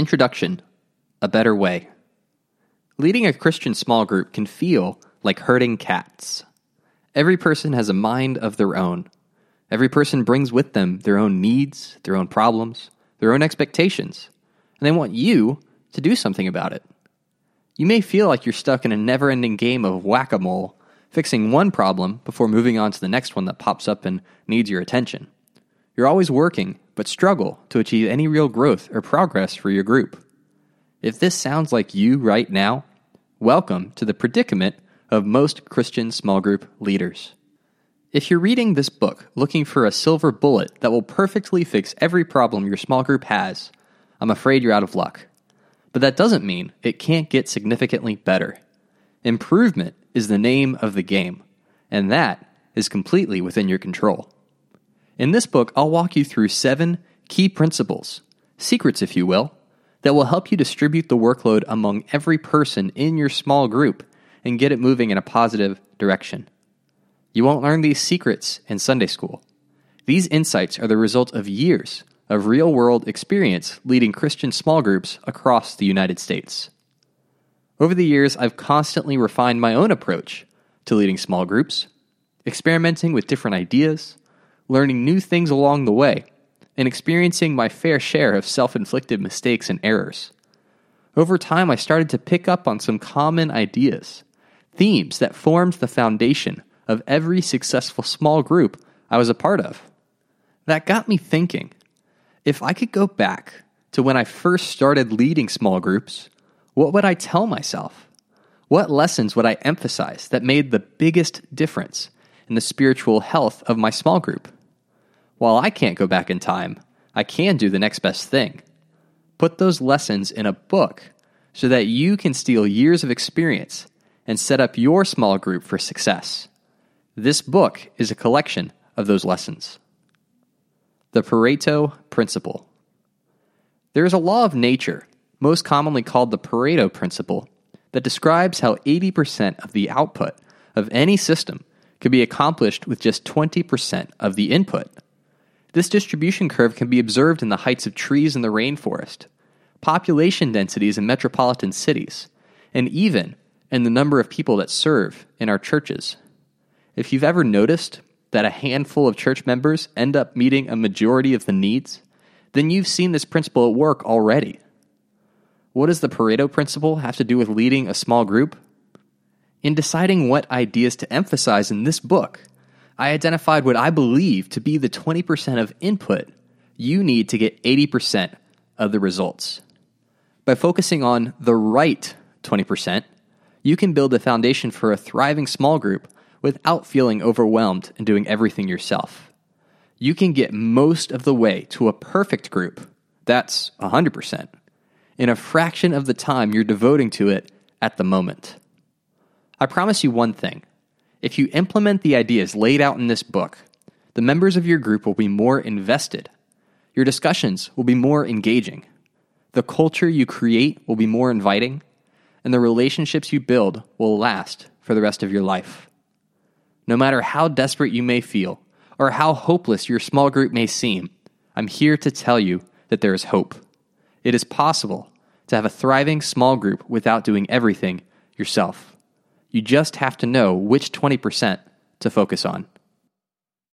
Introduction, a better way. Leading a Christian small group can feel like herding cats. Every person has a mind of their own. Every person brings with them their own needs, their own problems, their own expectations, and they want you to do something about it. You may feel like you're stuck in a never-ending game of whack-a-mole, fixing one problem before moving on to the next one that pops up and needs your attention. You're always working, but struggle to achieve any real growth or progress for your group. If this sounds like you right now, welcome to the predicament of most Christian small group leaders. If you're reading this book looking for a silver bullet that will perfectly fix every problem your small group has, I'm afraid you're out of luck. But that doesn't mean it can't get significantly better. Improvement is the name of the game, and that is completely within your control. In this book, I'll walk you through 7 key principles, secrets if you will, that will help you distribute the workload among every person in your small group and get it moving in a positive direction. You won't learn these secrets in Sunday school. These insights are the result of years of real-world experience leading Christian small groups across the United States. Over the years, I've constantly refined my own approach to leading small groups, experimenting with different ideas, learning new things along the way, and experiencing my fair share of self-inflicted mistakes and errors. Over time, I started to pick up on some common ideas, themes that formed the foundation of every successful small group I was a part of. That got me thinking, if I could go back to when I first started leading small groups, what would I tell myself? What lessons would I emphasize that made the biggest difference in the spiritual health of my small group? While I can't go back in time, I can do the next best thing. Put those lessons in a book so that you can steal years of experience and set up your small group for success. This book is a collection of those lessons. The Pareto Principle. There is a law of nature, most commonly called the Pareto Principle, that describes how 80% of the output of any system can be accomplished with just 20% of the input. This distribution curve can be observed in the heights of trees in the rainforest, population densities in metropolitan cities, and even in the number of people that serve in our churches. If you've ever noticed that a handful of church members end up meeting a majority of the needs, then you've seen this principle at work already. What does the Pareto Principle have to do with leading a small group? In deciding what ideas to emphasize in this book, I identified what I believe to be the 20% of input you need to get 80% of the results. By focusing on the right 20%, you can build a foundation for a thriving small group without feeling overwhelmed and doing everything yourself. You can get most of the way to a perfect group, that's 100%, in a fraction of the time you're devoting to it at the moment. I promise you one thing. If you implement the ideas laid out in this book, the members of your group will be more invested. Your discussions will be more engaging. The culture you create will be more inviting, and the relationships you build will last for the rest of your life. No matter how desperate you may feel or how hopeless your small group may seem, I'm here to tell you that there is hope. It is possible to have a thriving small group without doing everything yourself. You just have to know which 20% to focus on.